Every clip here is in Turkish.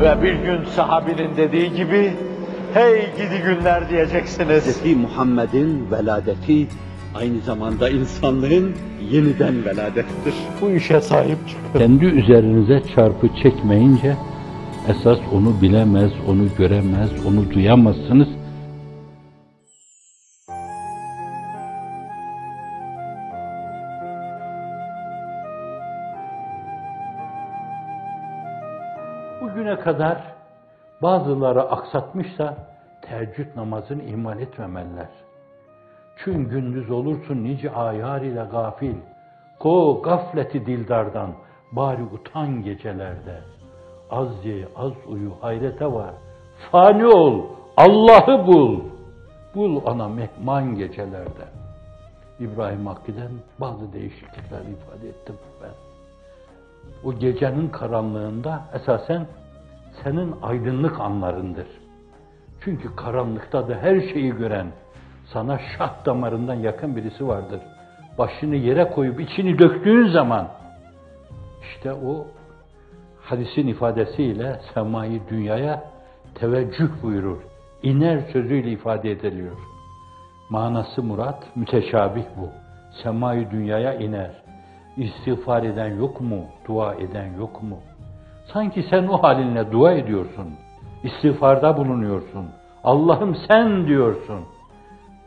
Ve bir gün sahabinin dediği gibi, hey gidi günler diyeceksiniz. Hazreti Muhammed'in veladeti aynı zamanda insanlığın yeniden veladettir. Bu işe sahip çıkın. Kendi üzerinize çarpı çekmeyince, esas onu bilemez, onu göremez, onu duyamazsınız. Bugüne kadar bazıları aksatmışsa teheccüd namazını ihmal etmemeliler. Çün gündüz olursun nice ayar ile gafil, ko gafleti dildardan, bari utan gecelerde. Az ye, az uyu, hayrete var, fani ol, Allah'ı bul, bul ana mehman gecelerde. İbrahim Hakkı'dan bazı değişiklikler ifade ettim ben. O gecenin karanlığında esasen senin aydınlık anlarındır. Çünkü karanlıkta da her şeyi gören, sana şah damarından yakın birisi vardır. Başını yere koyup içini döktüğün zaman, işte o hadisin ifadesiyle semayı dünyaya teveccüh buyurur. İner sözüyle ifade ediliyor. Manası murat, müteşabih bu. Semayı dünyaya iner. İstiğfar eden yok mu? Dua eden yok mu? Sanki sen o halinle dua ediyorsun. İstiğfarda bulunuyorsun. Allah'ım sen diyorsun.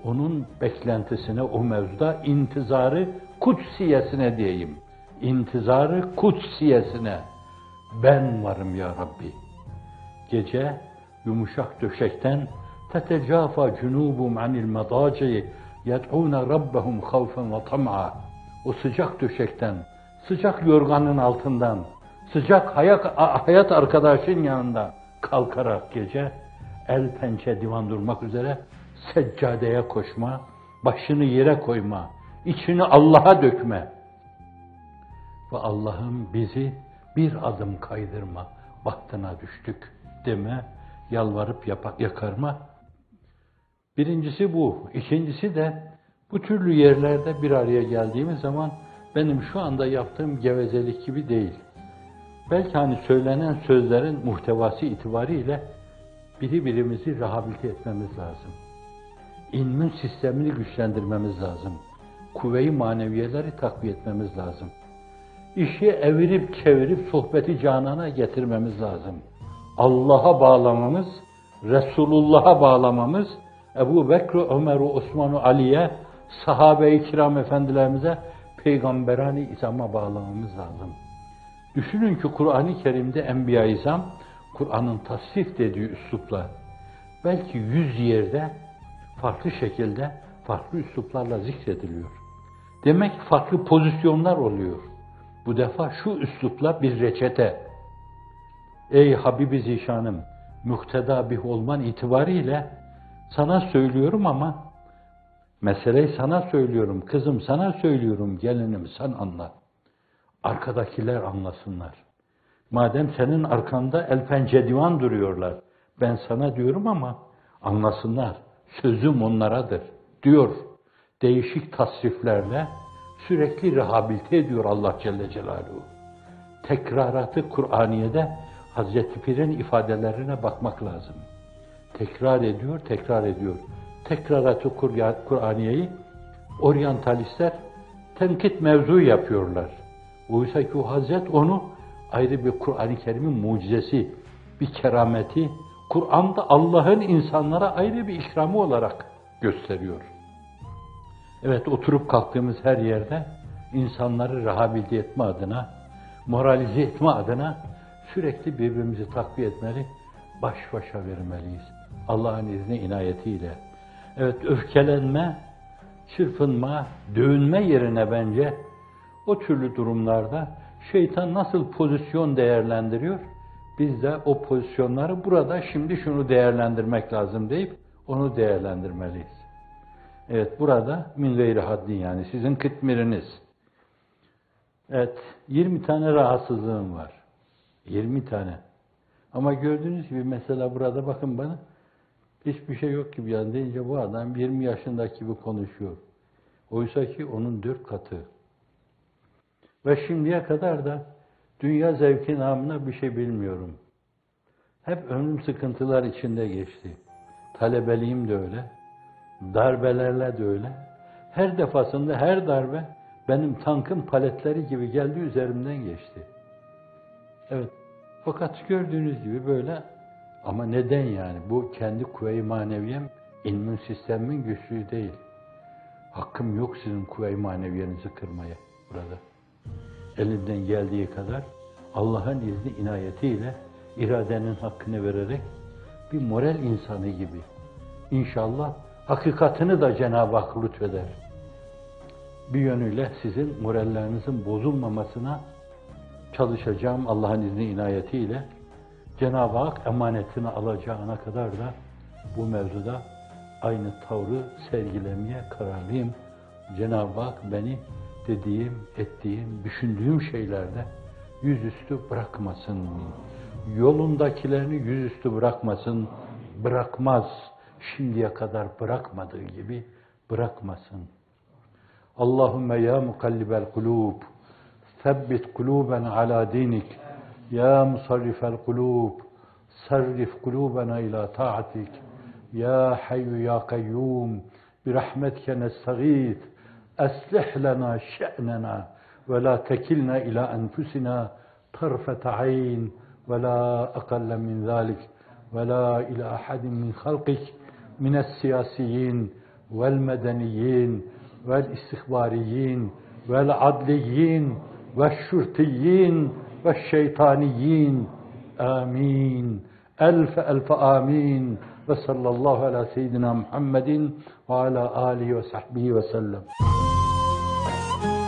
Onun beklentisine o mevzuda intizarı kutsiyesine diyeyim. İntizarı kutsiyesine. Ben varım ya Rabbi. Gece yumuşak döşekten tetecafa cunubum anil madaci yed'ûne rabbahum havfen ve tam'a. O sıcak döşekten, sıcak yorganın altından, sıcak hayat arkadaşın yanında kalkarak gece el pençe divan durmak üzere seccadeye koşma, başını yere koyma, içini Allah'a dökme. Ve Allah'ım bizi bir adım kaydırma, bahtına düştük deme, yalvarıp yakarma. Birincisi bu, ikincisi de bu türlü yerlerde bir araya geldiğimiz zaman benim şu anda yaptığım gevezelik gibi değil. Belki hani söylenen sözlerin muhtevası itibariyle birbirimizi rehabilite etmemiz lazım. İmmün sistemini güçlendirmemiz lazım. Kuvve-i maneviyeleri takviye etmemiz lazım. İşi evirip çevirip sohbeti canana getirmemiz lazım. Allah'a bağlamamız, Resulullah'a bağlamamız, Ebubekir Ömer'u, Osman'u, Ali'ye, Sahabe-i Kiram efendilerimize, Peygamberani İsam'a bağlamamız lazım. Düşünün ki Kur'an-ı Kerim'de Enbiya-i İsam, Kur'an'ın tasdif dediği üslupla, belki 100 yerde farklı şekilde, farklı üsluplarla zikrediliyor. Demek farklı pozisyonlar oluyor. Bu defa şu üslupla bir reçete. Ey Habibi Zişanım, muktedabih olman itibariyle sana söylüyorum ama meseleyi sana söylüyorum, kızım sana söylüyorum, gelinim sen anla. Arkadakiler anlasınlar. Madem senin arkanda el pençe divan duruyorlar, ben sana diyorum ama anlasınlar. Sözüm onlaradır diyor. Değişik tasriflerle sürekli rehabilite ediyor Allah Celle Celaluhu. Tekraratı Kur'aniye'de Hazreti Pir'in ifadelerine bakmak lazım. Tekrar ediyor, tekrar ediyor. Tekraratı Kur'aniye'yi oryantalistler tenkit mevzu yapıyorlar. Oysa ki o Hazret onu ayrı bir Kur'an-ı Kerim'in mucizesi, bir kerameti, Kur'an'da Allah'ın insanlara ayrı bir ikramı olarak gösteriyor. Evet, oturup kalktığımız her yerde insanları rehabilite etme adına, moralize etme adına sürekli birbirimizi takviye etmeli, baş başa vermeliyiz. Allah'ın izni inayetiyle. Evet, öfkelenme, çırpınma, dövünme yerine bence o türlü durumlarda şeytan nasıl pozisyon değerlendiriyor? Biz de o pozisyonları burada şimdi şunu değerlendirmek lazım deyip onu değerlendirmeliyiz. Evet, burada min gayri haddin, yani sizin kıtmiriniz. Evet, 20 tane rahatsızlığım var. 20 tane. Ama gördüğünüz gibi mesela burada bakın bana, hiçbir şey yok gibi yani deyince bu adam 20 yaşındaki gibi konuşuyor. Oysa ki onun 4 katı. Ve şimdiye kadar da dünya zevki namına bir şey bilmiyorum. Hep ömrüm sıkıntılar içinde geçti. Talebeliğim de öyle. Darbelerle de öyle. Her defasında her darbe benim tankın paletleri gibi geldi, üzerimden geçti. Evet. Fakat gördüğünüz gibi böyle. Ama neden yani? Bu kendi kuvve-i maneviyem, ilmin sistemimin güçlüğü değil. Hakkım yok sizin kuvve-i maneviyenizi kırmaya burada. Elimden geldiği kadar Allah'ın izni inayetiyle iradenin hakkını vererek bir moral insanı gibi inşallah hakikatini da Cenab-ı Hak lütfeder. Bir yönüyle sizin morallerinizin bozulmamasına çalışacağım Allah'ın izni inayetiyle. Cenab-ı Hak emanetini alacağına kadar da bu mevzuda aynı tavrı sergilemeye kararlıyım. Cenab-ı Hak beni dediğim, ettiğim, düşündüğüm şeylerde yüzüstü bırakmasın. Yolundakilerini yüzüstü bırakmasın. Bırakmaz. Şimdiye kadar bırakmadığı gibi bırakmasın. Allahümme ya mukallibel kulub, sebbit kuluben ala dinik. Ya musarrifel kulub, sarrif kulubena ila ta'atik. Ya hayyu ya kayyum, birahmetke nestağith. Eslih lana şe'nena ve la tekilna ila enfusina tarfete ayn ve la akalle min zalik ve la ila ahadin min halkik minessiyasiyin vel medeniyin vel istihbariyin vel adliyin vel şurtiyin ve şeytaniyin. Amin. Elfe elfe amin. Ve sallallahu ala seyyidina Muhammedin ve ala alihi ve sahbihi ve sellem.